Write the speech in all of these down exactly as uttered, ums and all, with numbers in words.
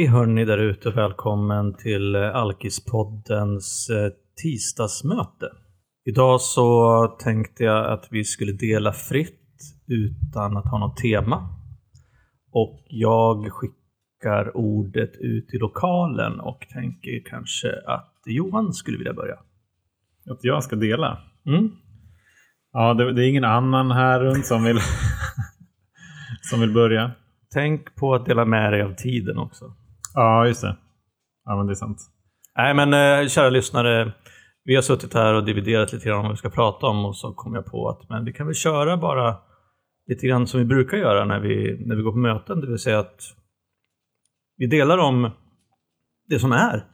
Hej hörni där ute, välkommen till Alkis-poddens tisdagsmöte. Idag så tänkte jag att vi skulle dela fritt utan att ha något tema. Och jag skickar ordet ut i lokalen och tänker kanske att Johan skulle vilja börja. Att jag ska dela? Mm. Ja, det, det är ingen annan här runt som vill, som vill börja. Tänk på att dela med dig av tiden också. Ja, just det. Ja, men det är sant. Nej, men eh, kära lyssnare. Vi har suttit här och dividerat lite grann om vad vi ska prata om. Och så kom jag på att men vi kan väl köra bara lite grann som vi brukar göra när vi, när vi går på möten. Det vill säga att vi delar om det som är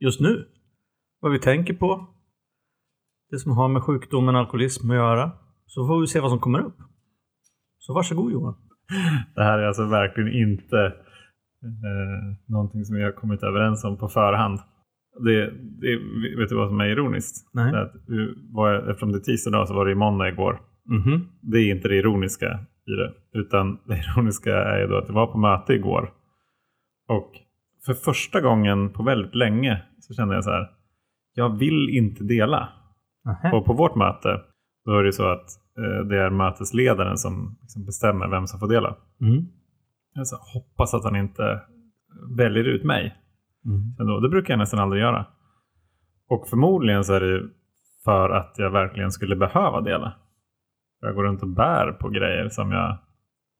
just nu. Vad vi tänker på. Det som har med sjukdomen alkoholism att göra. Så får vi se vad som kommer upp. Så varsågod Johan. Det här är alltså verkligen inte eh, någonting som vi har kommit överens om på förhand. Det, det, vet du vad som är ironiskt? Nej. Att, var, eftersom det är tisdag idag så var det i måndag igår. Mm-hmm. Det är inte det ironiska i det. Utan det ironiska är ju då att det var på möte igår. Och för första gången på väldigt länge så kände jag så här. Jag vill inte dela. Mm-hmm. Och på vårt möte då är det så att det är mötesledaren som bestämmer vem som får dela. Mm. Jag så hoppas att han inte väljer ut mig. Mm. Då, det brukar jag nästan aldrig göra. Och förmodligen så är det för att jag verkligen skulle behöva dela. Jag går runt och bär på grejer som jag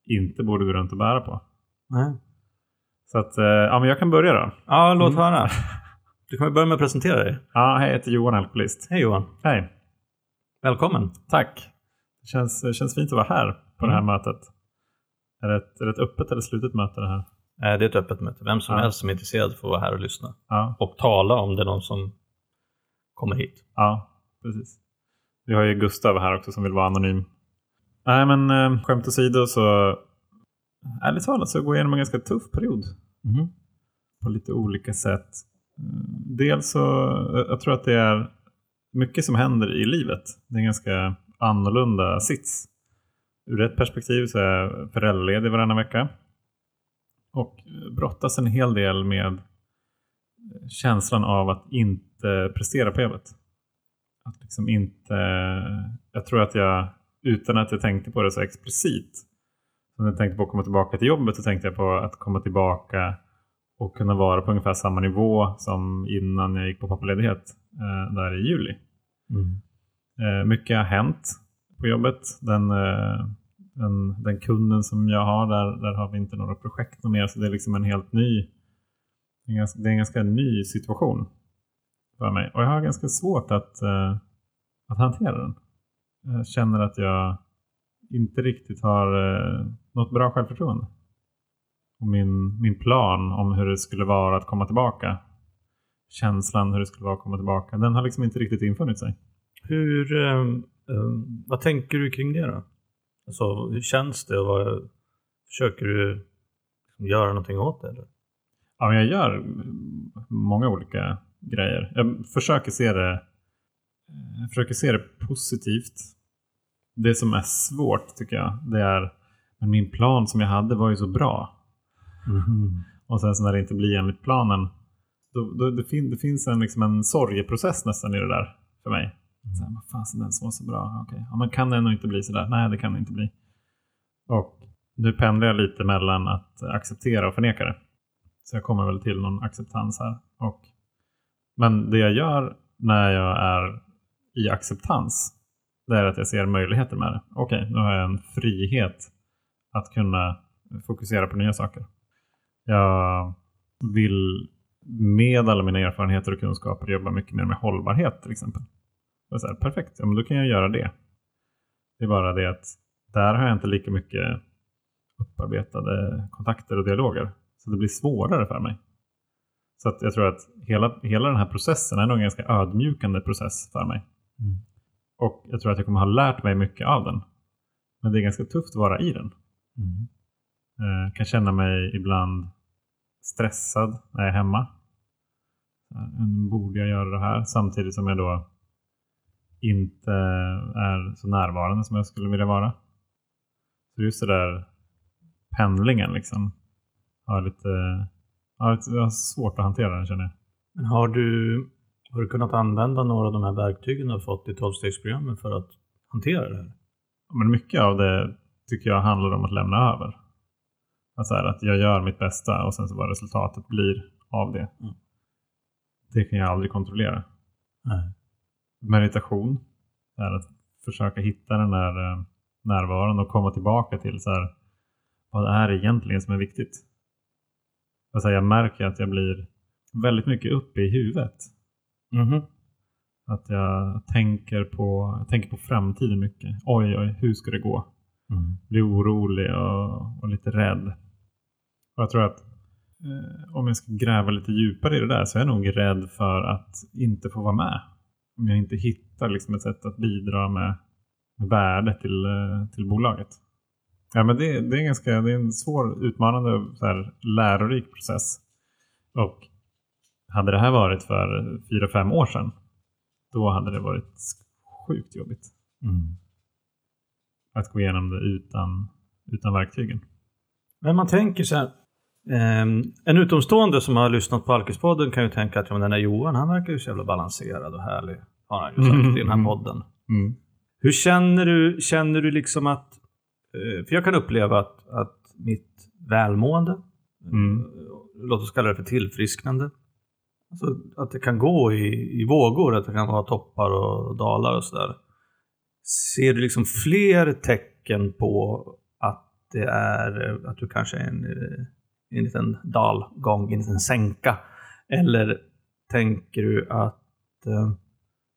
inte borde gå runt och bära på. Mm. Så att, ja men jag kan börja då. Ja, låt mm. höra. Du kan ju börja med att presentera dig. Ja, hej, jag heter Johan Alkoholist. Hej Johan. Hej. Välkommen. Tack. Det känns, känns fint att vara här på mm. det här mötet. Är det, ett, är det ett öppet eller slutet möte det här? Det är ett öppet möte. Vem som ja. helst som är intresserad får vara här och lyssna. Ja. Och tala om det är någon som kommer hit. Ja, precis. Vi har ju Gustav här också som vill vara anonym. Nej men skämt åsido så... Ärligt talat så går jag igenom en ganska tuff period. Mm. På lite olika sätt. Dels så... Jag tror att det är mycket som händer i livet. Det är ganska... annorlunda sits. Ur ett perspektiv så är jag föräldraledig varannan vecka. Och brottas en hel del med känslan av att inte prestera på jobbet. Att liksom inte... Jag tror att jag, utan att jag tänkte på det så explicit. När jag tänkte på att komma tillbaka till jobbet så tänkte jag på att komma tillbaka och kunna vara på ungefär samma nivå som innan jag gick på pappaledighet där i juli. Mm. Mycket har hänt på jobbet. Den, den, den kunden som jag har, där, där har vi inte några projekt mer. Så det är liksom en helt ny, en ganska, det är en ganska ny situation för mig. Och jag har ganska svårt att, att hantera den. Jag känner att jag inte riktigt har något bra självförtroende. Och min, min plan om hur det skulle vara att komma tillbaka. Känslan hur det skulle vara att komma tillbaka. Den har liksom inte riktigt infunnit sig. Hur, um, um, vad tänker du kring det då? Alltså, hur känns det? Och vad, försöker du göra någonting åt det? Eller? Ja, men jag gör många olika grejer. Jag försöker se det, jag försöker se det positivt. Det som är svårt tycker jag, det är men min plan som jag hade var ju så bra. Mm. Och sen så när det inte blir enligt planen, då, då, det, fin- det finns en, liksom en sorgeprocess nästan i det där för mig. Så här, vad fan så den som var så bra. Okay. Ja, man kan det nog inte bli sådär. Nej, det kan det inte bli. Och nu pendlar jag lite mellan att acceptera och förneka det. Så jag kommer väl till någon acceptans här. Och, men det jag gör när jag är i acceptans, det är att jag ser möjligheter med det. Okej, okay, nu har jag en frihet att kunna fokusera på nya saker. Jag vill med alla mina erfarenheter och kunskaper jobba mycket mer med hållbarhet till exempel. Så här, perfekt, ja, men då kan jag göra det. Det är bara det att där har jag inte lika mycket upparbetade kontakter och dialoger. Så det blir svårare för mig. Så att jag tror att hela, hela den här processen är nog en ganska ödmjukande process för mig. Mm. Och jag tror att jag kommer ha lärt mig mycket av den. Men det är ganska tufft att vara i den. Mm. Jag kan känna mig ibland stressad när jag är hemma. Nu borde jag göra det här samtidigt som jag då inte är så närvarande som jag skulle vilja vara. Så just det där pendlingen liksom har lite, Jag har svårt att hantera den, känner jag. Men har du, har du kunnat använda några av de här verktygen du har fått i tolvstegsprogrammet för att hantera det här? Men mycket av det tycker jag handlar om att lämna över. Att, så här, att jag gör mitt bästa och sen så vad resultatet blir av det. Mm. Det kan jag aldrig kontrollera. Nej. Meditation är att försöka hitta den där närvaron och komma tillbaka till så här, vad är det egentligen som är viktigt? Alltså jag märker att jag blir väldigt mycket uppe i huvudet. Mm-hmm. Att jag tänker på, jag tänker på framtiden mycket. Oj, oj, hur ska det gå? Mm. Blir orolig och, och lite rädd. Och jag tror att eh, om jag ska gräva lite djupare i det där så är jag nog rädd för att inte få vara med. Om jag inte hittar liksom ett sätt att bidra med, med värde till, till bolaget. Ja, men det, det, är ganska, det är en svår, utmanande, så här, lärorik process. Och hade det här varit för fyra, fem år sedan, då hade det varit sjukt jobbigt. Mm. Att gå igenom det utan, utan verktygen. Men man tänker så här. Eh, en utomstående som har lyssnat på Alkis-podden kan ju tänka att ja, den här Johan, han verkar ju så jävla balanserad och härlig. Har han ju sagt mm. i den här podden. Mm. Hur känner du, känner du liksom att, för jag kan uppleva att, att mitt välmående, mm. låt oss kalla det för tillfrisknande, alltså att det kan gå i, i vågor, att det kan vara toppar och dalar och sådär. Ser du liksom fler tecken på att det är, att du kanske är en, en liten dalgång, en liten sänka? Eller tänker du att eh,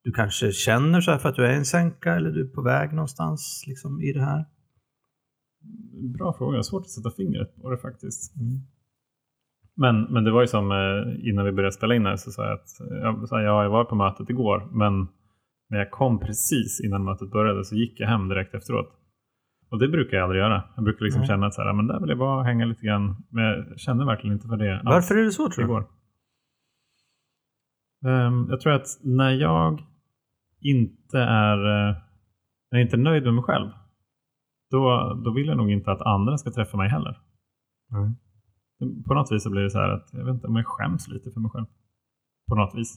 du kanske känner så här för att du är en sänka, eller du är på väg någonstans liksom i det här? Bra fråga, svårt att sätta fingret på det faktiskt. Mm. Men, men det var ju som innan vi började spela in här så sa jag att jag, så här, jag var på mötet igår, men när jag kom precis innan mötet började så gick jag hem direkt efteråt. Och det brukar jag aldrig göra. Jag brukar liksom mm. känna att så här, men där vill jag bara hänga lite grann. Men jag känner verkligen inte för det. Varför är det så, tror du? Um, jag tror att när jag inte är, när jag inte är nöjd med mig själv, Då, då vill jag nog inte att andra ska träffa mig heller. Mm. På något vis så blir det så här att jag vet inte, men jag skäms lite för mig själv. På något vis.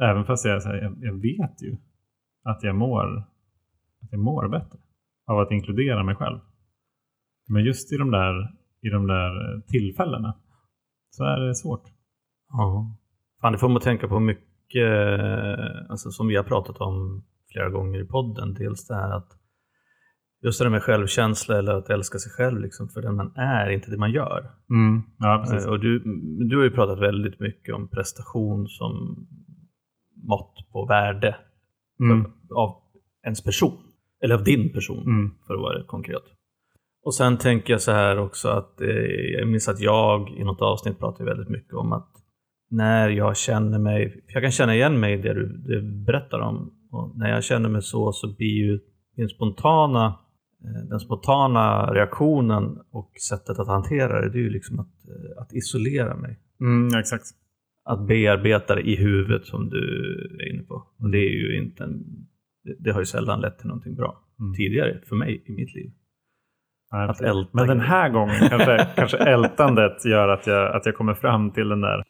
Även fast jag, så här, jag, jag vet ju att jag, mår, att jag mår bättre av att inkludera mig själv. Men just i de där, i de där tillfällena så är det svårt. Ja. Fan, det får man tänka på mycket, alltså, som vi har pratat om flera gånger i podden. Dels det här att just det med självkänsla, eller att älska sig själv liksom, för den man är, inte det man gör. Mm, ja, precis. Och du, du har ju pratat väldigt mycket om prestation som mått på värde mm. för, av ens person, eller av din person, mm. för att vara konkret. Och sen tänker jag så här också att eh, jag minns att jag i något avsnitt pratade väldigt mycket om att när jag känner mig, jag kan känna igen mig i det du, det du berättar om, och när jag känner mig så så blir ju den spontana den spontana reaktionen och sättet att hantera det, det är ju liksom att, att isolera mig. Mm, exakt. Att bearbeta det i huvudet som du är inne på. Och det är ju inte en, det har ju sällan lett till någonting bra mm. tidigare för mig i mitt liv. Nej, att älta. Men den här gången kanske, kanske ältandet gör att jag, att jag kommer fram till den där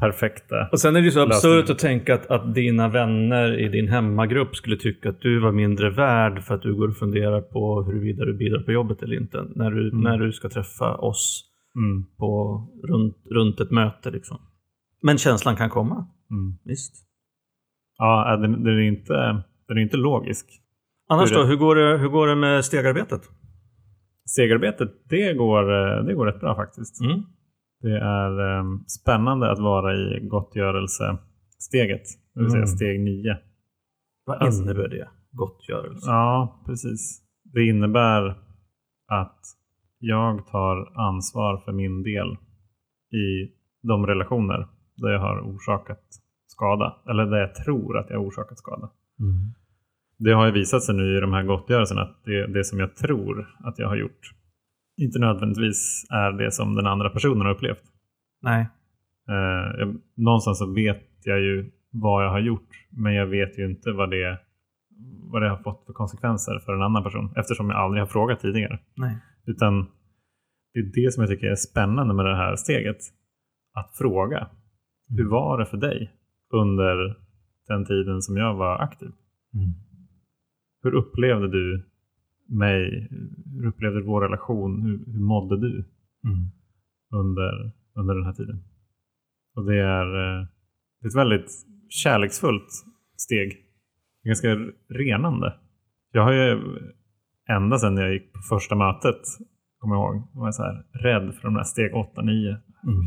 perfekta. Och sen är det ju så absurt att tänka att, att dina vänner i din hemmagrupp skulle tycka att du var mindre värd för att du går och funderar på huruvida du bidrar på jobbet eller inte. När du, mm. när du ska träffa oss mm. på, runt, runt ett möte liksom. Men känslan kan komma. Mm. Visst. Ja, den, den, är inte, den är inte logisk. Annars hur då, det... hur, går det, hur går det med stegarbetet? Stegarbetet, det går, det går rätt bra faktiskt. Mm. Det är um, spännande att vara i gottgörelsesteget. Det vill säga steg nio. Vad alltså, innebär det? Gottgörelse? Ja, precis. Det innebär att jag tar ansvar för min del i de relationer där jag har orsakat skada. Eller där jag tror att jag har orsakat skada. Mm. Det har ju visat sig nu i de här gottgörelserna att det, det som jag tror att jag har gjort inte nödvändigtvis är det som den andra personen har upplevt. Nej. Eh, jag, någonstans så vet jag ju vad jag har gjort. Men jag vet ju inte vad det, vad det har fått för konsekvenser för en annan person. Eftersom jag aldrig har frågat tidigare. Nej. Utan det är det som jag tycker är spännande med det här steget. att fråga. Hur var det för dig under den tiden som jag var aktiv? Mm. Hur upplevde du mig? Hur upplevde vår relation? Hur, hur mådde du mm. under, under den här tiden? Och det är, det är ett väldigt kärleksfullt steg. Ganska renande. Jag har ju ända sedan jag gick på första mötet, kommer jag ihåg, var jag så här rädd för de där steg åtta nio. Mm.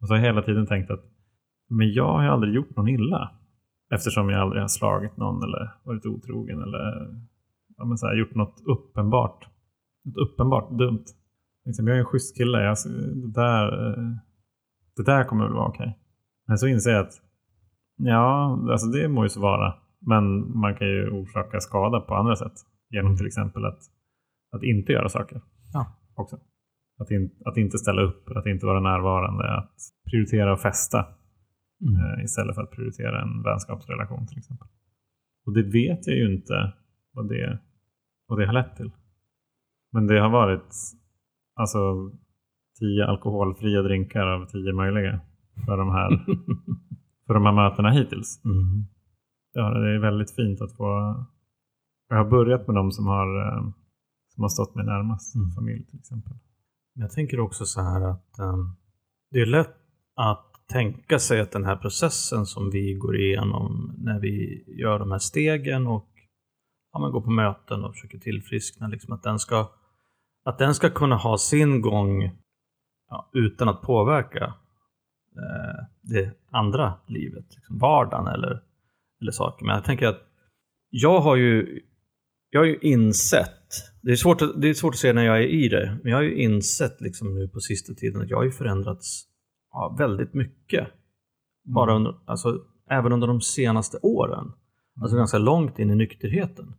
Och så har jag hela tiden tänkt att men jag har aldrig gjort någon illa. Eftersom jag aldrig har slagit någon eller varit otrogen eller ja, men så här, gjort något uppenbart. Något uppenbart dumt. Liksom, jag är en schysst kille. Jag, det, där, det där kommer väl vara okej. Okay. Men så inser jag att ja, alltså det må ju så vara. Men man kan ju orsaka skada på andra sätt. Genom till exempel att, att inte göra saker. Ja. Också. Att, in, att inte ställa upp. Att inte vara närvarande. Att prioritera och festa. Mm. Istället för att prioritera en vänskapsrelation till exempel. Och det vet jag ju inte vad det, vad det har lett till. Men det har varit alltså tio alkoholfria drinkar av tio möjliga för de här, för de här mötena hittills. Mm. Ja, det är väldigt fint att få. Jag har börjat med dem som har, som har stått mig närmast. Mm. Familj till exempel. Jag tänker också så här att um, det är lätt att tänka sig att den här processen som vi går igenom när vi gör de här stegen och ja, man går på möten och försöker tillfriskna, liksom, att, den ska, att den ska kunna ha sin gång ja, utan att påverka eh, det andra livet, liksom vardagen eller, eller saker. Men jag tänker att jag har ju, jag har ju insett, det är, svårt att, det är svårt att se när jag är i det, men jag har ju insett liksom, nu på sista tiden att jag har ju förändrats ja, väldigt mycket. Bara under, alltså, även under de senaste åren. Alltså ganska långt in i nykterheten.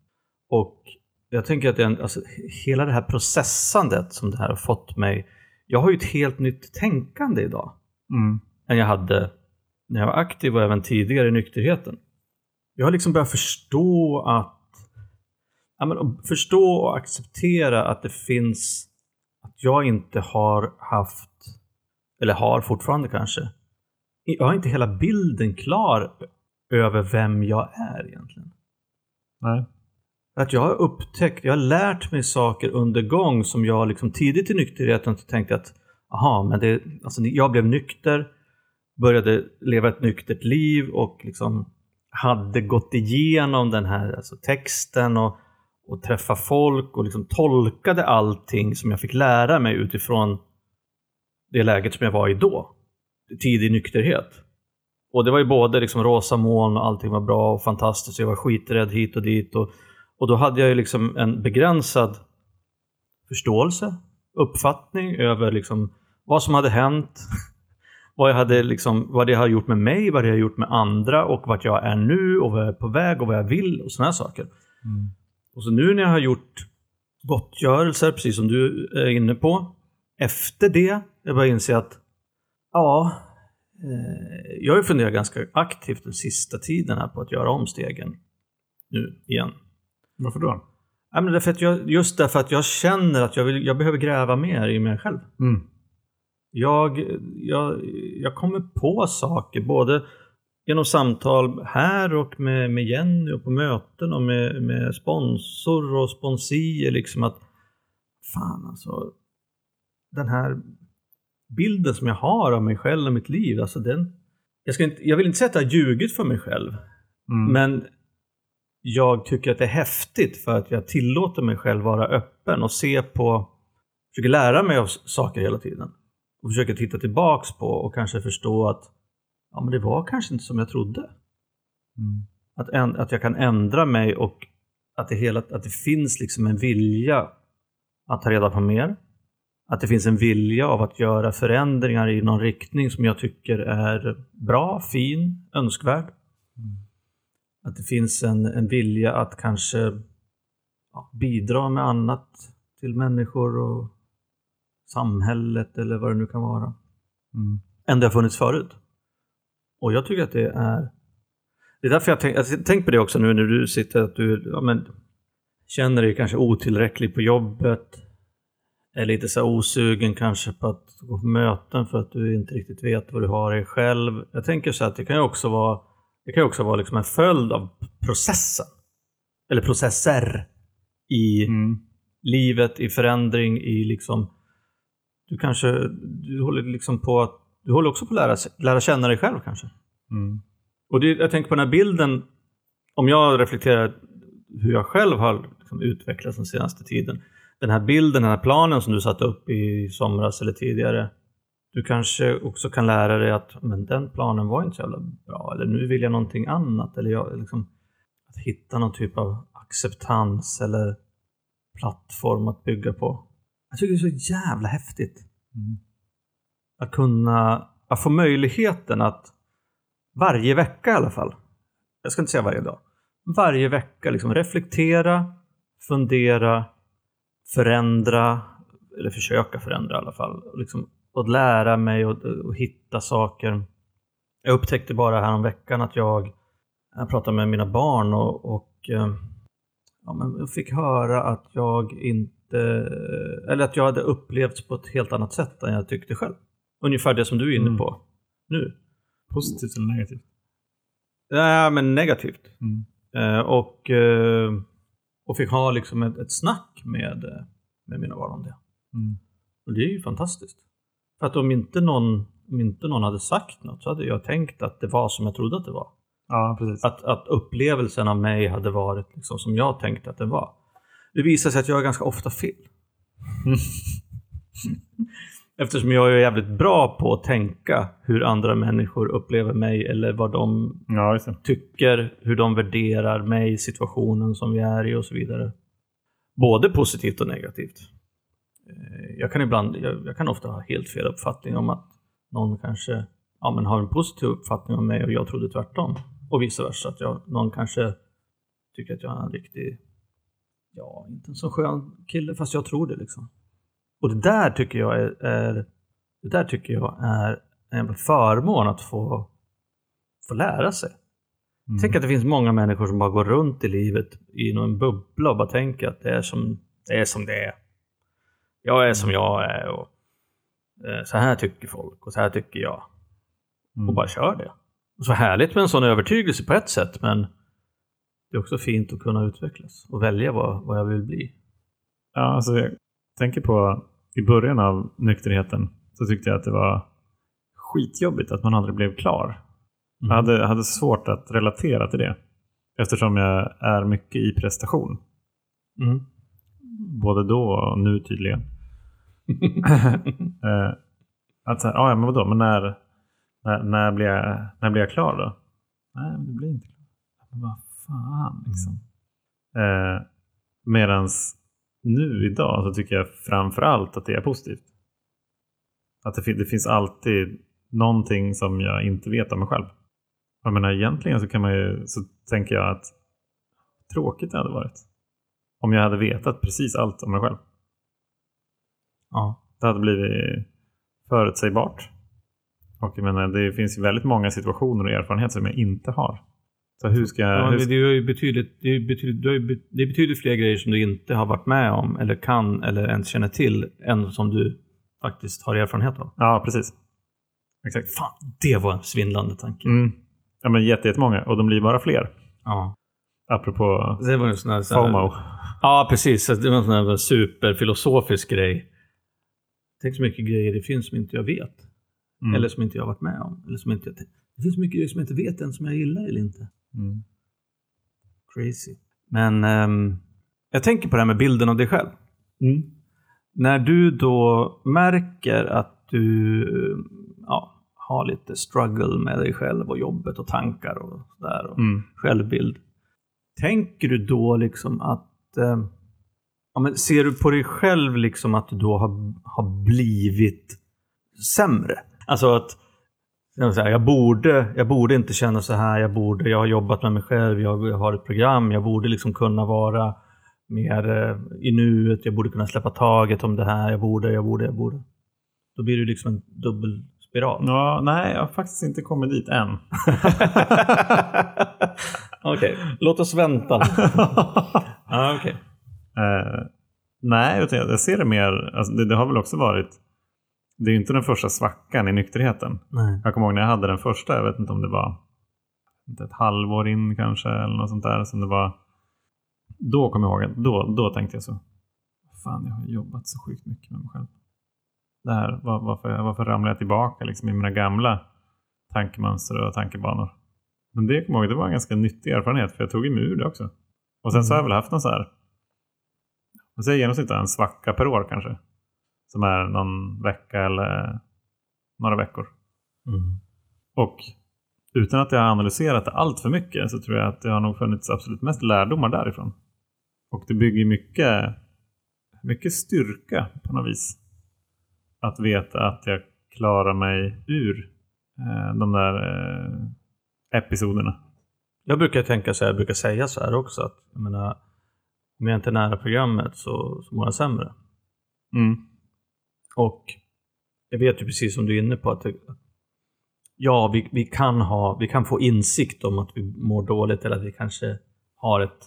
Och jag tänker att jag, alltså, hela det här processandet som det här har fått mig. Jag har ju ett helt nytt tänkande idag. Mm. Än jag hade när jag var aktiv och även tidigare i nykterheten. Jag har liksom börjat förstå att. Ja, men, förstå och acceptera att det finns. Att jag inte har haft. Eller har fortfarande kanske. Jag har inte hela bilden klar över vem jag är egentligen. Nej. Att jag har upptäckt, jag har lärt mig saker under gång som jag liksom tidigt i nykterheten tänkte att aha, men det, alltså jag blev nykter, började leva ett nyktert liv och liksom hade gått igenom den här alltså texten och, och träffa folk och liksom tolkade allting som jag fick lära mig utifrån det läget som jag var i då. Tidig nykterhet. Och det var ju både liksom rosa moln och allting var bra och fantastiskt. Jag var skiträdd hit och dit. Och, och då hade jag ju liksom en begränsad förståelse, uppfattning över liksom vad som hade hänt. Vad jag hade liksom, vad det har gjort med mig, vad det har gjort med andra och vart jag är nu och vad jag är på väg och vad jag vill och såna här saker. Mm. Och så nu när jag har gjort gottgörelser, precis som du är inne på, efter det jag började inse att ja, eh, jag har ju funderat ganska aktivt den sista tiden här på att göra om stegen nu igen. Varför då? Ja, men därför att jag, just därför att jag känner att jag, vill, jag behöver gräva mer i mig själv. Mm. Jag, jag, jag kommer på saker både genom samtal här och med, med Jenny och på möten och med, med sponsor och sponsier liksom att fan alltså den här bilden som jag har av mig själv och mitt liv, alltså den, jag, ska inte, jag vill inte säga att jag har ljugit för mig själv, mm. men jag tycker att det är häftigt för att jag tillåter mig själv vara öppen och se på, försöker lära mig av saker hela tiden och försöker titta tillbaks på och kanske förstå att ja, men det var kanske inte som jag trodde, mm. att, en, att jag kan ändra mig och att det, hela, att det finns liksom en vilja att ta reda på mer. Att det finns en vilja av att göra förändringar i någon riktning som jag tycker är bra, fin, önskvärd. Mm. Att det finns en, en vilja att kanske ja, bidra med annat till människor och samhället eller vad det nu kan vara. Mm. Än det har funnits förut. Och jag tycker att det är... Det är därför jag tänker jag tänk på det också nu när du sitter att du ja, men, känner dig kanske otillräcklig på jobbet. är lite så osugen kanske på att gå på möten för att du inte riktigt vet vad du har i själv. Jag tänker så att det kan ju också vara, det kan ju också vara liksom en följd av processen. Eller processer i mm. livet, i förändring, i liksom... Du kanske, du håller liksom på att, du håller också på att lära, lära känna dig själv kanske. Mm. Och det, jag tänker på den här bilden, om jag reflekterar hur jag själv har liksom utvecklats den senaste tiden. Den här bilden, den här planen som du satte upp i somras eller tidigare. Du kanske också kan lära dig att men den planen var inte så jävla bra. Eller nu vill jag någonting annat. Eller jag, liksom, att hitta någon typ av acceptans eller plattform att bygga på. Jag tycker det är så jävla häftigt. Mm. Att kunna, att få möjligheten att varje vecka i alla fall. Jag ska inte säga varje dag. Varje vecka liksom reflektera, fundera, förändra eller försöka förändra i alla fall. Liksom, och lära mig och, och hitta saker. Jag upptäckte bara här om veckan att jag, jag pratade med mina barn och, och ja, men jag fick höra att jag inte eller att jag hade upplevts på ett helt annat sätt än jag tyckte själv. Ungefär det som du är inne på mm. nu. Positivt eller negativt? Ja, men negativt. Mm. Eh, och, eh, och fick ha liksom ett, ett snack med, med mina barn om det. Mm. Och det är ju fantastiskt. För att om inte, någon, om inte någon hade sagt något så hade jag tänkt att det var som jag trodde att det var. Ja, precis. Att, att upplevelsen av mig hade varit liksom som jag tänkte att det var. Det visar sig att jag är ganska ofta fel. Eftersom jag är jävligt bra på att tänka hur andra människor upplever mig. Eller vad de ja, tycker. Hur de värderar mig, situationen som vi är i och så vidare. Både positivt och negativt. Jag kan, ibland, jag, jag kan ofta ha helt fel uppfattning om att någon kanske ja, men har en positiv uppfattning om mig. Och jag trodde tvärtom. Och vice versa. Att jag, någon kanske tycker att jag är en riktig... Ja, inte en så skön kille, fast jag tror det liksom. Och det där tycker jag är, är det där tycker jag är en förmån att få, få lära sig. Mm. Tänk att det finns många människor som bara går runt i livet i någon bubbla och bara tänker att det är som det är. Som det är. Jag är mm. som jag är och så här tycker folk och så här tycker jag. Mm. Och bara kör det. Och så härligt med en sån övertygelse på ett sätt, men det är också fint att kunna utvecklas och välja vad, vad jag vill bli. Ja, alltså jag tänker på i början av nykterheten så tyckte jag att det var skitjobbigt att man aldrig blev klar. Mm. Jag hade, hade svårt att relatera till det eftersom jag är mycket i prestation. Mm. Både då och nu tydligen. Att så här, ja men vadå, men när, när, när, blir jag, när blir jag klar då? Nej, men det blir inte klar. Vad fan liksom. Eh, medans nu idag så tycker jag framförallt att det är positivt. Att det, fin- det finns alltid någonting som jag inte vet om mig själv. Jag menar egentligen så kan man ju, så tänker jag att tråkigt det hade varit om jag hade vetat precis allt om mig själv. Ja. Det hade blivit förutsägbart. Och jag menar, det finns ju väldigt många situationer och erfarenheter som jag inte har. Så hur ska jag, ja, hur ska... Det är ju betydligt, det är betydligt, det är betydligt, det är betydligt fler grejer som du inte har varit med om eller kan eller ens känner till än som du faktiskt har erfarenhet av. Ja, precis. Exakt. Fan, det var en svindlande tanke. Mm. Ja, men jätte, jättemånga. Och de blir bara fler. Ja. Apropå det var en sån här, FOMO. Ja, precis. Det var en sån här superfilosofisk grej. Tänk så mycket grejer det finns som inte jag vet. Mm. Eller som inte jag har varit med om. Eller som inte jag... Det finns mycket grejer som jag inte vet än som jag gillar eller inte. Mm. Crazy. Men um, jag tänker på det här med bilden av dig själv. Mm. När du då märker att du ja, har lite struggle med dig själv och jobbet och tankar och sådär och mm. självbild. Tänker du då liksom att eh, ja, men ser du på dig själv liksom att du då har, har blivit sämre? Alltså att Jag borde, jag borde inte känna så här, jag, borde, jag har jobbat med mig själv, jag har ett program, jag borde liksom kunna vara mer i nuet, jag borde kunna släppa taget om det här, jag borde, jag borde, jag borde. Då blir det liksom en dubbelspiral. Ja, nej, jag har faktiskt inte kommit dit än. Okej, okay, låt oss vänta. ah, okay. uh, Nej, utan jag ser det mer, alltså det, det har väl också varit, det är ju inte den första svackan i nykterheten. Nej. Jag kommer ihåg när jag hade den första, jag vet inte om det var ett halvår in kanske eller något sånt där som det var. Då kom jag ihåg, då, då tänkte jag så, fan jag har jobbat så sjukt mycket med mig själv. Det här, var, varför, varför ramlar jag tillbaka liksom, i mina gamla tankemönster och tankebanor? Men det kom ihåg, det var en ganska nyttig erfarenhet för jag tog emot ur det också. Och sen så har jag väl haft någon så här, jag säger genomsnitt en svacka per år kanske. Som är någon vecka eller några veckor. Mm. Och utan att jag har analyserat det allt för mycket så tror jag att det har nog funnits absolut mest lärdomar därifrån. Och det bygger mycket, mycket styrka på något vis. Att veta att jag klarar mig ur eh, de där eh, episoderna. Jag brukar tänka så här, jag brukar säga så här också. Att, jag menar, om jag inte är nära programmet så, så mår jag sämre. Mm. Och jag vet ju precis som du är inne på att ja, vi, vi, kan ha, vi kan få insikt om att vi mår dåligt eller att vi kanske har ett,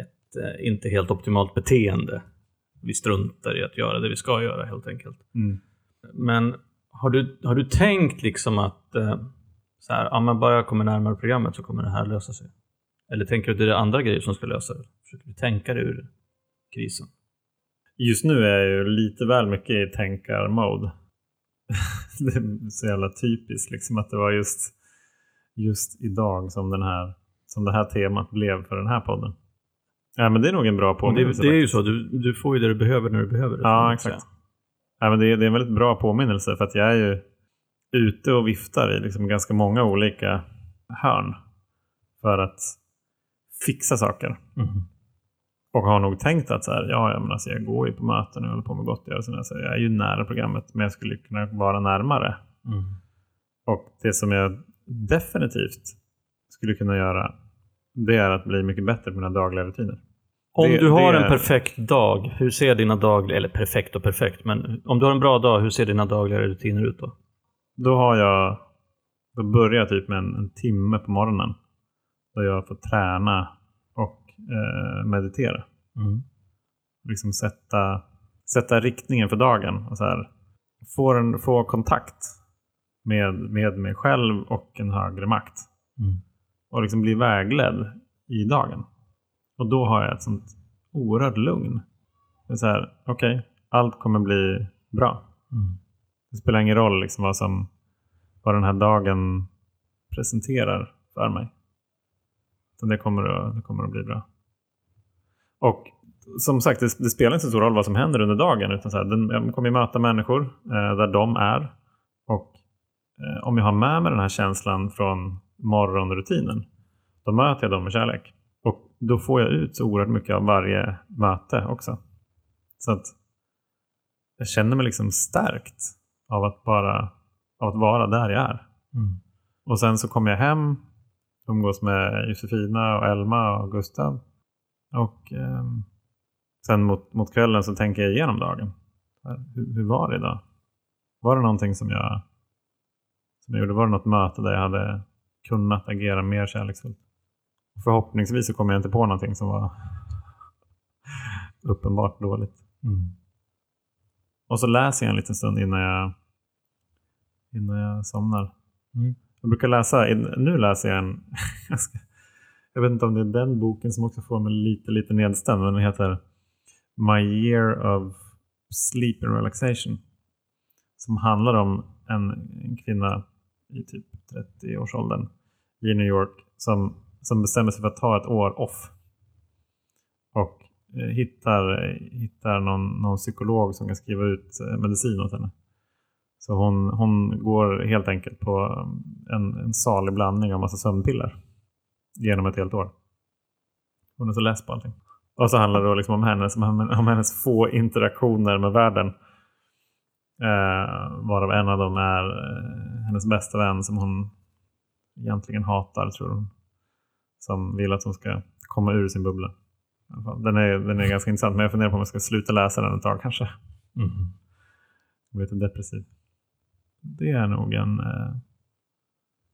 ett inte helt optimalt beteende. Vi struntar i att göra det vi ska göra helt enkelt. Mm. Men har du, har du tänkt liksom att så här, ja, men bara jag kommer närmare programmet så kommer det här lösa sig? Eller tänker du att det är andra grejer som ska lösa det? Försöker du tänka dig ur krisen? Just nu är jag ju lite väl mycket i tänkarmode. Det är så jävla typiskt liksom att det var just, just idag som, den här, som det här temat blev för den här podden. Ja, men det är nog en bra påminnelse. Det, det är ju så, du, du får ju det du behöver när du behöver det. Ja, exakt. Ja, men det, det är en väldigt bra påminnelse för att jag är ju ute och viftar i liksom ganska många olika hörn för att fixa saker. Mm. Och har nog tänkt att så här, ja, jag, menar, så jag går ju på möten och håller på med gott. Jag, så här, jag är ju nära programmet men jag skulle kunna vara närmare. Mm. Och det som jag definitivt skulle kunna göra det är att bli mycket bättre på mina dagliga rutiner. Om det, du har det är... en perfekt dag, hur ser dina dagliga, eller perfekt och perfekt, men om du har en bra dag, hur ser dina dagliga rutiner ut då? Då har jag, då börjar jag typ med en, en timme på morgonen då jag får träna och eh, meditera. Mm. Liksom sätta, sätta riktningen för dagen. Och så här, få, en, få kontakt med, med mig själv och en högre makt. Mm. Och liksom bli vägledd i dagen. Och då har jag ett sånt oerhört lugn. Det är så här, okej, okay, allt kommer bli bra. Mm. Det spelar ingen roll liksom vad, som, vad den här dagen presenterar för mig. Så det kommer att, det kommer att bli bra. Och som sagt, det, det spelar inte så stor roll vad som händer under dagen. Utan så här, den, jag kommer ju möta människor eh, där de är. Och eh, om jag har med mig den här känslan från morgonrutinen, då möter jag dem med kärlek. Och då får jag ut så oerhört mycket av varje möte också. Så att jag känner mig liksom stärkt av att bara av att vara där jag är. Mm. Och sen så kommer jag hem, umgås med Josefina och Elma och Gustav. Och eh, sen mot, mot kvällen så tänker jag igenom dagen. Hur, hur var det idag? Var det någonting som jag, som jag gjorde? Var det något möte där jag hade kunnat agera mer kärleksfullt? Förhoppningsvis så kommer jag inte på någonting som var uppenbart dåligt. Mm. Och så läser jag en liten stund innan jag, innan jag somnar. Mm. Jag brukar läsa, nu läser jag en, jag vet inte om det är den boken som också får mig lite, lite nedstämd, men den heter My Year of Sleep and Relaxation. Som handlar om en, en kvinna i typ trettio-årsåldern i New York som, som bestämmer sig för att ta ett år off. Och eh, hittar, hittar någon, någon psykolog som kan skriva ut medicin åt henne. Så hon, hon går helt enkelt på en, en salig blandning av massa sömnpiller genom ett helt år. Hon är så läst på allting. Och så handlar det liksom om, hennes, om hennes få interaktioner med världen. Eh, varav en av dem är eh, hennes bästa vän som hon egentligen hatar, tror hon. Som vill att hon ska komma ur sin bubbla. Den är, den är ganska intressant, men jag funderar på om jag ska sluta läsa den ett tag kanske. Mm. Jag vet inte, depressiv. Det är nog en,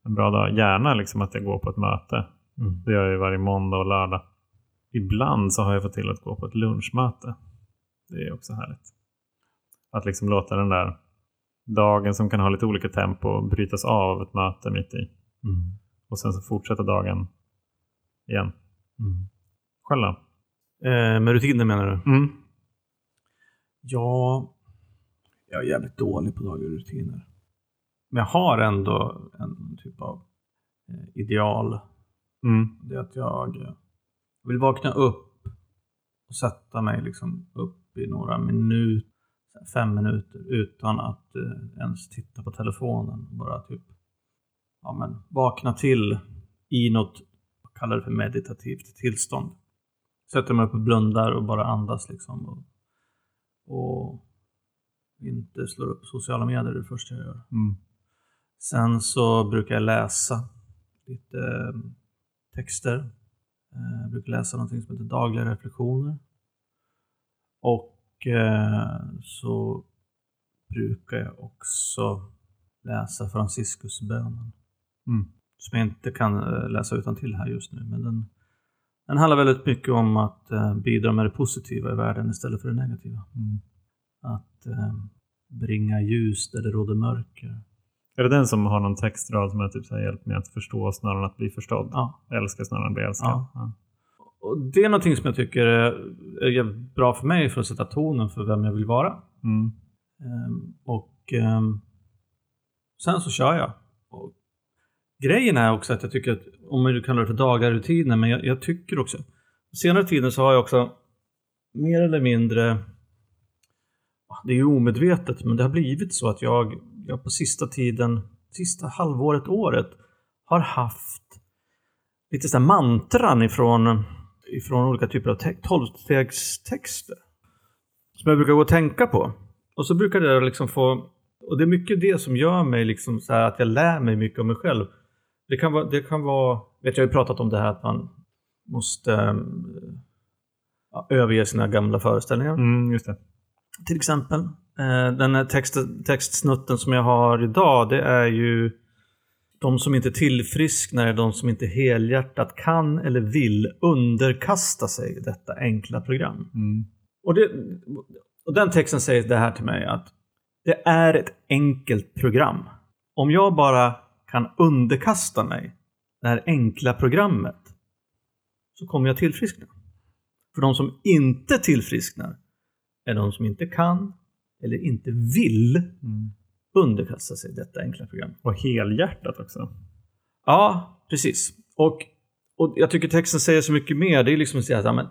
en bra dag. Gärna liksom att jag går på ett möte. Mm. Det gör jag ju varje måndag och lördag. Ibland så har jag fått till att gå på ett lunchmöte. Det är också härligt. Att liksom låta den där dagen som kan ha lite olika tempo brytas av ett möte mitt i. Mm. Och sen så fortsätta dagen igen. Mm. Själv då? Eh, med rutiner menar du? Mm. Ja, jag är jävligt dålig på dagar och rutiner. Men jag har ändå en typ av eh, ideal. Mm. Det är att jag vill vakna upp och sätta mig liksom upp i några minuter, fem minuter utan att eh, ens titta på telefonen. Bara typ ja, men, vakna till i något, vad kallar det för meditativt tillstånd. Sätter mig upp och blundar och bara andas liksom och, och inte slår upp sociala medier, det första jag gör. Mm. Sen så brukar jag läsa lite eh, texter. Jag brukar läsa någonting som heter dagliga reflektioner. Och eh, så brukar jag också läsa Franciscusbönen. Mm. Som jag inte kan läsa utan till här just nu. Men den, den handlar väldigt mycket om att eh, bidra med det positiva i världen istället för det negativa. Mm. Att eh, bringa ljus där det råder mörker. Är det den som har någon textrad som har typ så här hjälpt mig att förstå snarare än att bli förstådd? Ja. Älska snarare än bli älskad. Ja. Ja. Och det är någonting som jag tycker är bra för mig för att sätta tonen för vem jag vill vara. Mm. Um, och um, sen så kör jag. Och grejen är också att jag tycker att, om man kallar det för dagarrutiner, men jag, jag tycker också, senare tiden så har jag också mer eller mindre, det är ju omedvetet, men det har blivit så att jag Jag på sista tiden, sista halvåret, året, har haft lite sådär mantran ifrån, ifrån olika typer av tolvstegstexter. Som jag brukar gå och tänka på. Och så brukar det liksom få, och det är mycket det som gör mig liksom så här, att jag lär mig mycket om mig själv. Det kan vara, det kan vara vet jag, jag har ju pratat om det här att man måste ja, överge sina gamla föreställningar. Mm, just det. Till exempel. Den här text, textsnutten som jag har idag, det är ju de som inte tillfrisknar är de som inte helhjärtat kan eller vill underkasta sig detta enkla program. Mm. Och, det, och den texten säger det här till mig, att det är ett enkelt program. Om jag bara kan underkasta mig det här enkla programmet så kommer jag tillfriskna. För de som inte tillfrisknar är de som inte kan eller inte vill mm. underkasta sig detta enkla program. Och helhjärtat också. Ja, precis. Och, och jag tycker texten säger så mycket mer. Det är liksom att säga att, men,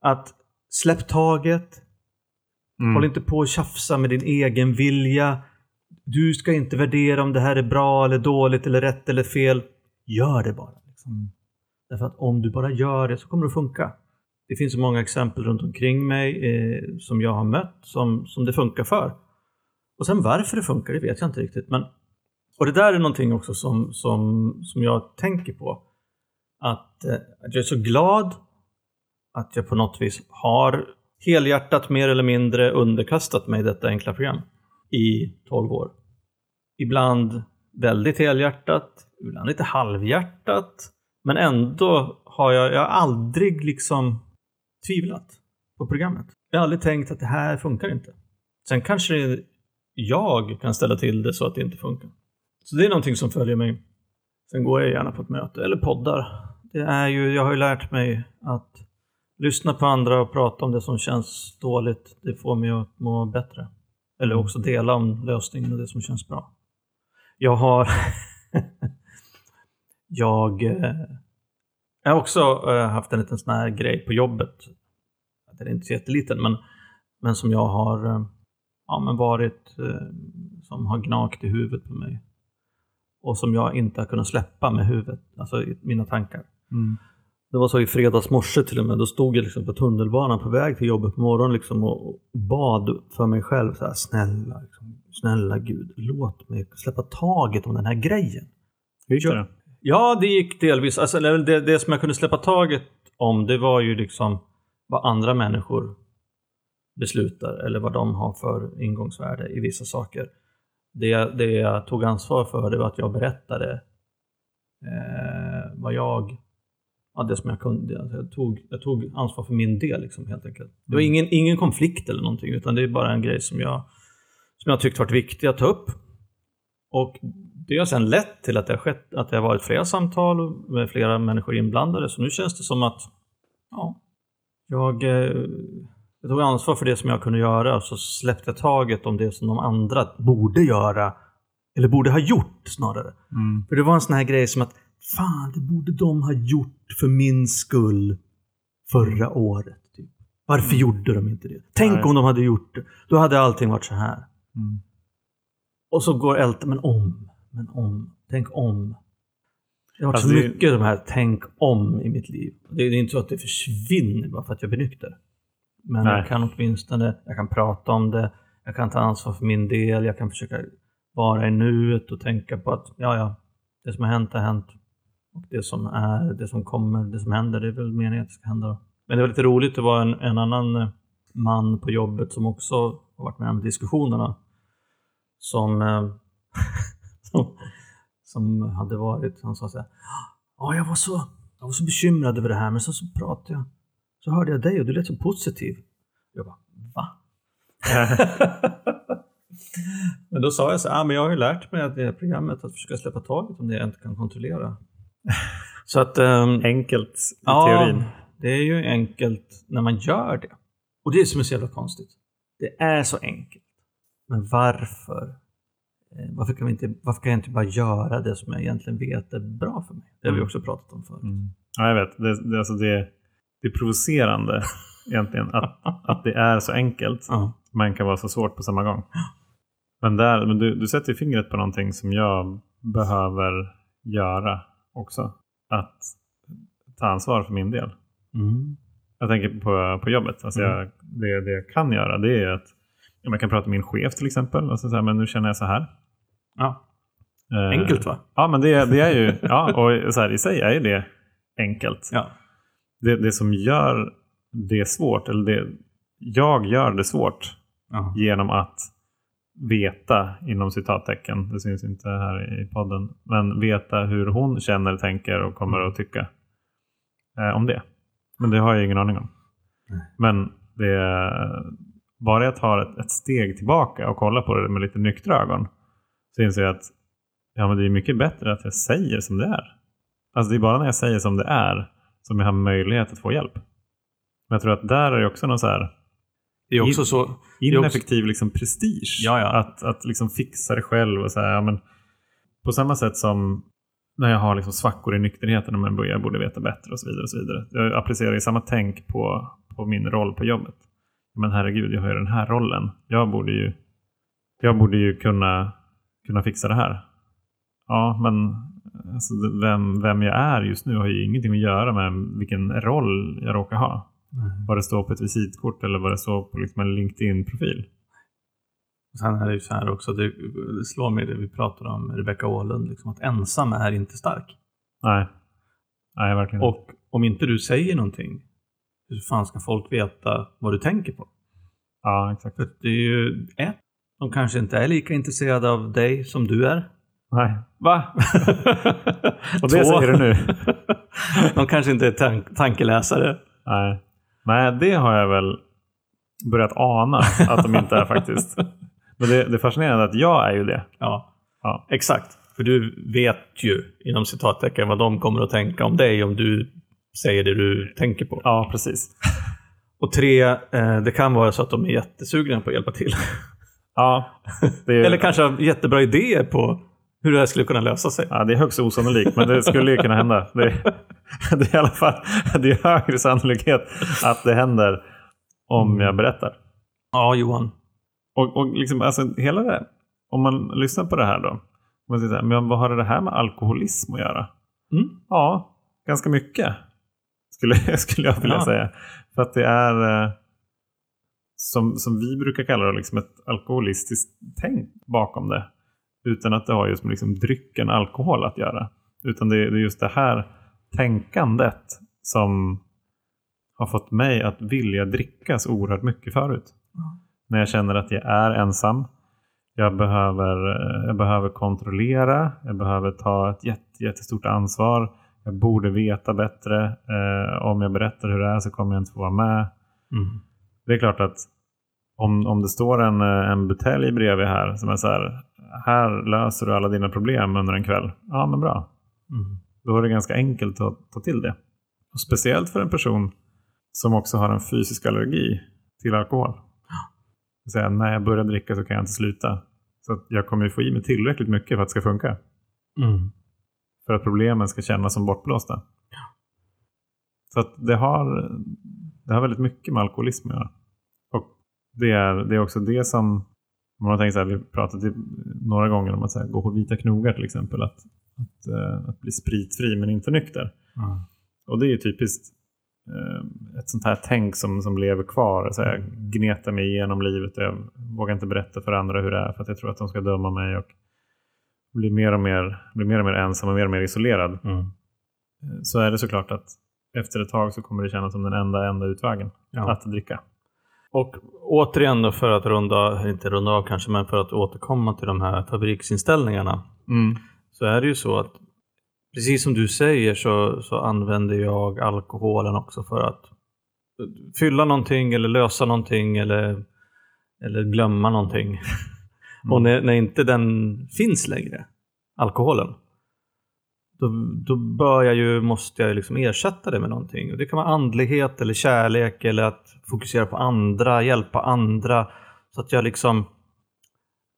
att släpp taget. Mm. Håll inte på och tjafsa med din egen vilja. Du ska inte värdera om det här är bra eller dåligt eller rätt eller fel. Gör det bara. Liksom. Därför att om du bara gör det så kommer det att funka. Det finns så många exempel runt omkring mig eh, som jag har mött som, som det funkar för. Och sen varför det funkar, det vet jag inte riktigt. Men, och det där är någonting också som, som, som jag tänker på. Att, eh, att jag är så glad att jag på något vis har helhjärtat mer eller mindre underkastat mig detta enkla program i tolv år. Ibland väldigt helhjärtat, ibland lite halvhjärtat. Men ändå har jag, jag har aldrig liksom tvivlat på programmet. Jag har aldrig tänkt att det här funkar inte. Sen kanske jag kan ställa till det så att det inte funkar. Så det är någonting som följer mig. Sen går jag gärna på ett möte eller poddar. Det är ju, jag har ju lärt mig att lyssna på andra och prata om det som känns dåligt. Det får mig att må bättre. Eller också dela om lösningen och det som känns bra. Jag har... jag... Jag har också haft en liten sån här grej på jobbet. Det är inte så jätteliten, men, men som jag har ja, men varit, som har gnagt i huvudet på mig. Och som jag inte har kunnat släppa med huvudet, alltså mina tankar. Mm. Det var så i fredags morse till och med, då stod jag liksom på tunnelbanan på väg till jobbet på morgonen liksom, och bad för mig själv. Så här, snälla, liksom, snälla Gud, låt mig släppa taget om den här grejen. Hur gick det? Ja, det gick delvis. Alltså, det, det som jag kunde släppa taget om, det var ju liksom vad andra människor beslutar eller vad de har för ingångsvärde i vissa saker. Det, det jag tog ansvar för, det var att jag berättade eh, vad jag ja, det som jag kunde. Jag tog, jag tog ansvar för min del liksom, helt enkelt. Det var ingen, ingen konflikt eller någonting, utan det är bara en grej som jag, som jag tyckte varit viktig att ta upp. Och det har sen lett till att det har skett, att det har varit flera samtal med flera människor inblandade. Så nu känns det som att ja, jag, jag tog ansvar för det som jag kunde göra, och så släppte jag taget om det som de andra borde göra, eller borde ha gjort snarare. Mm. För det var en sån här grej som att fan, det borde de ha gjort för min skull förra året. Typ. Varför mm. gjorde de inte det? Tänk Nej. om de hade gjort det. Då hade allting varit så här. Mm. Och så går älta, men om, men om, tänk om. Jag har varit alltså, så mycket det... de här tänk om i mitt liv. Det är inte så att det försvinner bara för att jag blir nykter. Men Nej. jag kan åtminstone, jag kan prata om det. Jag kan ta ansvar för min del. Jag kan försöka vara i nuet och tänka på att ja, ja, det som har hänt har hänt. Och det som är, det som kommer, det som händer, det är väl meningen att det ska hända då. Men det var lite roligt, det var en, en annan man på jobbet som också har varit med om diskussionerna. Som, eh, som, som hade varit, han sa så här, ja jag var så, jag var så bekymrad över det här, men så, så pratade jag. Så hörde jag dig och du lät så positiv. Jag bara, va? Men då sa jag så här, ah, men jag har ju lärt mig att det här programmet att försöka släppa taget om det jag inte kan kontrollera. Så att, um, enkelt i ja, teorin. Det är ju enkelt när man gör det. Och det är som är så jävla konstigt. Det är så enkelt. Men varför? Varför kan, vi inte, varför kan jag inte bara göra det som jag egentligen vet är bra för mig? Det har vi också pratat om förut. Mm. Ja, jag vet. Det, det, alltså det, det är provocerande egentligen att, att det är så enkelt. Mm. Men kan vara så svårt på samma gång. Men, där, men du, du sätter fingret på någonting som jag behöver göra också. Att ta ansvar för min del. Mm. Jag tänker på, på jobbet. Alltså jag, det, det jag kan göra, det är att jag kan prata med min chef till exempel. Och så säga, men nu känner jag så här. Ja. Eh, enkelt va? Ja, men det, det är ju... ja, och så här, i sig är ju det enkelt. Ja. Det, det som gör det svårt, eller det... jag gör det svårt Aha. genom att veta, inom citattecken, det syns inte här i podden, men veta hur hon känner, tänker och kommer att tycka eh, om det. Men det har jag ingen aning om. Nej. Men det är, bara jag tar ett, ett steg tillbaka och kollar på det med lite nyktra ögon, så inser jag att ja, men det är mycket bättre att jag säger som det är. Alltså det är bara när jag säger som det är som jag har möjlighet att få hjälp. Men jag tror att där är det också någon så här Det är också så ineffektiv också, liksom prestige ja, ja. att att liksom fixa det själv och så här, ja, men på samma sätt som när jag har liksom svackor i nykterheten och man börjar borde veta bättre och så vidare och så vidare. Jag applicerar ju samma tänk på på min roll på jobbet. Men herregud, jag har ju den här rollen. Jag borde ju jag borde ju kunna kunna fixa det här. Ja, men alltså, vem vem jag är just nu har ju ingenting att göra med vilken roll jag råkar ha. Mm. Vad det står på ett visitkort eller vad det står på liksom en LinkedIn-profil. Och sen är det ju så här också, det slår mig det vi pratade om Rebecca Åhlen, liksom att ensam är inte stark. Nej, nej verkligen inte. Och om inte du säger någonting, hur fan ska folk veta vad du tänker på? Ja, exakt. För det är ju ett, de kanske inte är lika intresserade av dig som du är. Nej. Va? Och det säger du nu. De kanske inte är tank- tankeläsare. Nej. Nej, det har jag väl börjat ana att de inte är faktiskt. Men det, det är fascinerande att jag är ju det. Ja, ja. Exakt. För du vet ju, inom citattecken, vad de kommer att tänka om dig om du säger det du tänker på. Ja, precis. Och tre, eh, det kan vara så att de är jättesugna på att hjälpa till. Ja. Det är ju... Eller kanske har jättebra idéer på hur det här skulle kunna lösa sig. Ja, det är högst osannolikt, men det skulle ju kunna hända. Det är, det är i alla fall det är högre sannolikhet att det händer om jag berättar. Ja, Johan. Och, och liksom, alltså, hela det, om man lyssnar på det här då. Man säger så här, men vad har det här med alkoholism att göra? Mm. Ja, ganska mycket. Skulle, skulle jag vilja ja. säga. För att det är, som, som vi brukar kalla det, liksom ett alkoholistiskt tänk bakom det. Utan att det har just med liksom drycken alkohol att göra. Utan det, det är just det här tänkandet som har fått mig att vilja dricka så oerhört mycket förut. Mm. När jag känner att jag är ensam. Jag behöver, jag behöver kontrollera. Jag behöver ta ett jätte, jättestort ansvar. Jag borde veta bättre. Eh, om jag berättar hur det är så kommer jag inte få vara med. Mm. Det är klart att om, om det står en, en butelj bredvid här som är så här, här löser du alla dina problem under en kväll. Ja, men bra. Mm. Då är det ganska enkelt att ta till det. Och speciellt för en person som också har en fysisk allergi till alkohol. Så här, när jag börjar dricka så kan jag inte sluta. Så att jag kommer ju få i mig tillräckligt mycket för att det ska funka. Mm. För att problemen ska kännas som bortblåsta. Ja. Så att det har, det har väldigt mycket med alkoholism att göra. Och det är, det är också det som, om man tänker så här, vi pratade några gånger om att så här, gå på vita knogar till exempel. Att, att, att bli spritfri men inte nykter. Mm. Och det är ju typiskt ett sånt här tänk som, som lever kvar. Så jag gnetar mig igenom livet. Jag vågar inte berätta för andra hur det är. För att jag tror att de ska döma mig. Och blir mer och mer, blir mer, och mer ensam och mer och mer isolerad. Mm. Så är det såklart att efter ett tag så kommer det kännas som den enda, enda utvägen. Ja. Att dricka. Och återigen då, för att runda, inte runda av kanske, men för att återkomma till de här fabriksinställningarna. Mm. Så är det ju så att precis som du säger så, så använder jag alkoholen också för att fylla någonting eller lösa någonting eller, eller glömma någonting. Mm. Och när, när inte den finns längre, alkoholen, då, då bör jag ju, måste jag liksom ersätta det med någonting. Och det kan vara andlighet eller kärlek eller att fokusera på andra, hjälpa andra. Så att jag liksom,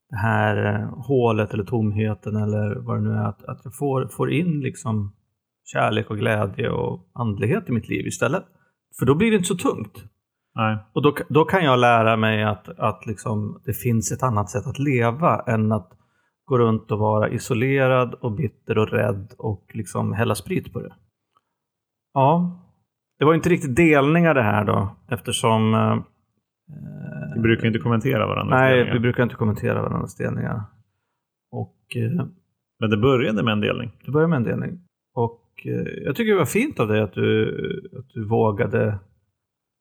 det här hålet eller tomheten eller vad det nu är, att, att jag får, får in liksom kärlek och glädje och andlighet i mitt liv istället. För då blir det inte så tungt. Nej. Och då, då kan jag lära mig att, att liksom, det finns ett annat sätt att leva än att gå runt och vara isolerad och bitter och rädd och liksom hälla sprit på det. Ja, det var ju inte riktigt delningar det här då, eftersom... Vi brukar inte kommentera varandras Nej, delningar. vi brukar inte kommentera varandras delningar. Och, Men det började med en delning. Det började med en delning. Och jag tycker det var fint av dig att du, att du vågade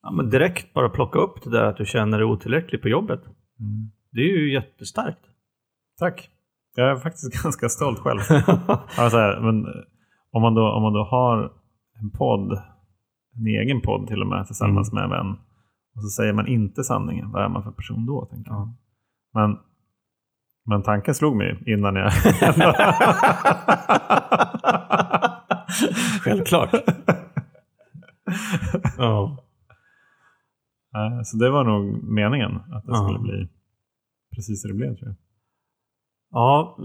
ja, men direkt bara plocka upp det där att du känner dig otillräcklig på jobbet. Mm. Det är ju jättestarkt. Tack. Jag är faktiskt ganska stolt själv. alltså här, men om, man då, om man då har en podd, en egen podd till och med tillsammans mm. med en vän. Och så säger man inte sanningen. Vad är man för person då? Tänker jag. Ja. Men, men tanken slog mig innan jag... Självklart. ja. Så det var nog meningen. Att det ja. skulle bli precis det det blev, tror jag. Ja,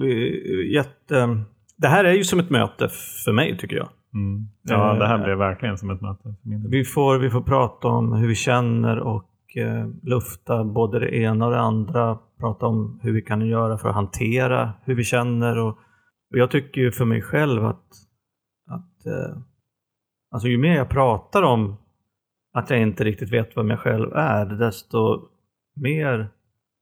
jätte... Det här är ju som ett möte för mig, tycker jag. Mm. Ja, det här blir verkligen som ett möte. Vi får, vi får prata om hur vi känner och eh, lufta både det ena och det andra. Prata om hur vi kan göra för att hantera hur vi känner. Och, och jag tycker ju för mig själv att, att eh, alltså ju mer jag pratar om att jag inte riktigt vet vem jag själv är, desto mer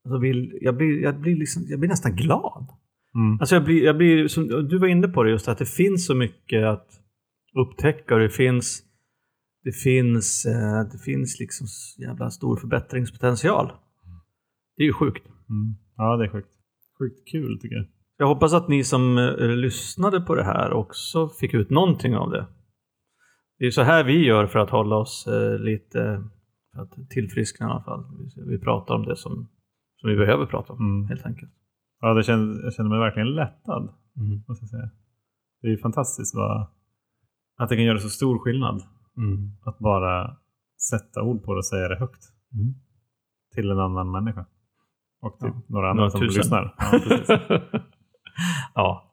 alltså vill, jag, blir, jag, blir liksom, jag blir nästan glad. Mm. Alltså jag blir, jag blir, som du var inne på det just, att det finns så mycket att upptäcka och det finns det finns, det finns liksom jävla stor förbättringspotential. Det är ju sjukt. Mm. Ja, det är sjukt. Sjukt kul, tycker jag. Jag hoppas att ni som eh, lyssnade på det här också fick ut någonting av det. Det är så här vi gör för att hålla oss eh, lite för att tillfriskna i alla fall. Vi pratar om det som, som vi behöver prata om, mm. helt enkelt. Ja, det känner, jag känner mig verkligen lättad. Mm. Måste jag säga. Det är ju fantastiskt vad att det kan göra så stor skillnad. Mm. Att bara sätta ord på det och säga det högt. Mm. Till en annan människa. Och till ja. några andra några som tusen. lyssnar. Ja, precis. ja.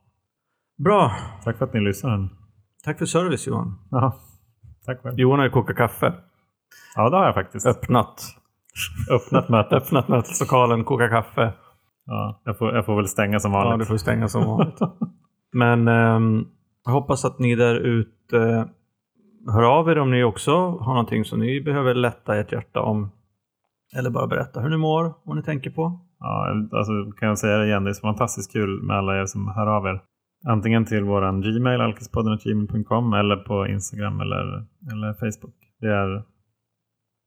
Bra. Tack för att ni lyssnar. Tack för service, Johan. Ja. Tack själv. Johan har ju kokat kaffe. Ja, det har jag faktiskt. Öppnat. Öppnat mötet. Öppnat mötet. Lokalen, koka kaffe. Ja, jag får, jag får väl stänga som vanligt. Ja, du får stänga som vanligt. Men... Um, jag hoppas att ni där ute hör av er om ni också har någonting som ni behöver lätta ert hjärta om. Eller bara berätta hur ni mår, vad ni tänker på. Ja, alltså kan jag säga det igen. Det är så fantastiskt kul med alla er som hör av er. Antingen till våran Gmail, alkis podden at gmail dot com, eller på Instagram eller, eller Facebook. Det är,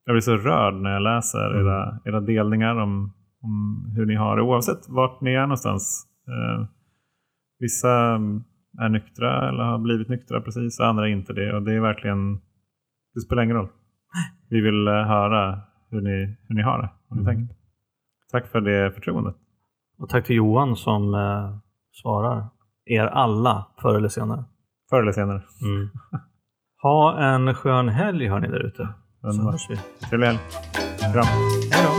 jag blir så rörd när jag läser mm. era, era delningar om, om hur ni har det. Oavsett vart ni är någonstans. Eh, vissa... är nyktra eller har blivit nyktra precis, andra inte det. Och det är verkligen, det spelar ingen roll. Vi vill höra hur ni, hur ni har det, hur ni tänker. Tack för det förtroendet. Och tack till Johan som eh, svarar er alla förr eller senare. Förr eller senare. Mm. Ha en skön helg hörni där ute. Så hörs vi. Trevlig helg. Bra. Hej då.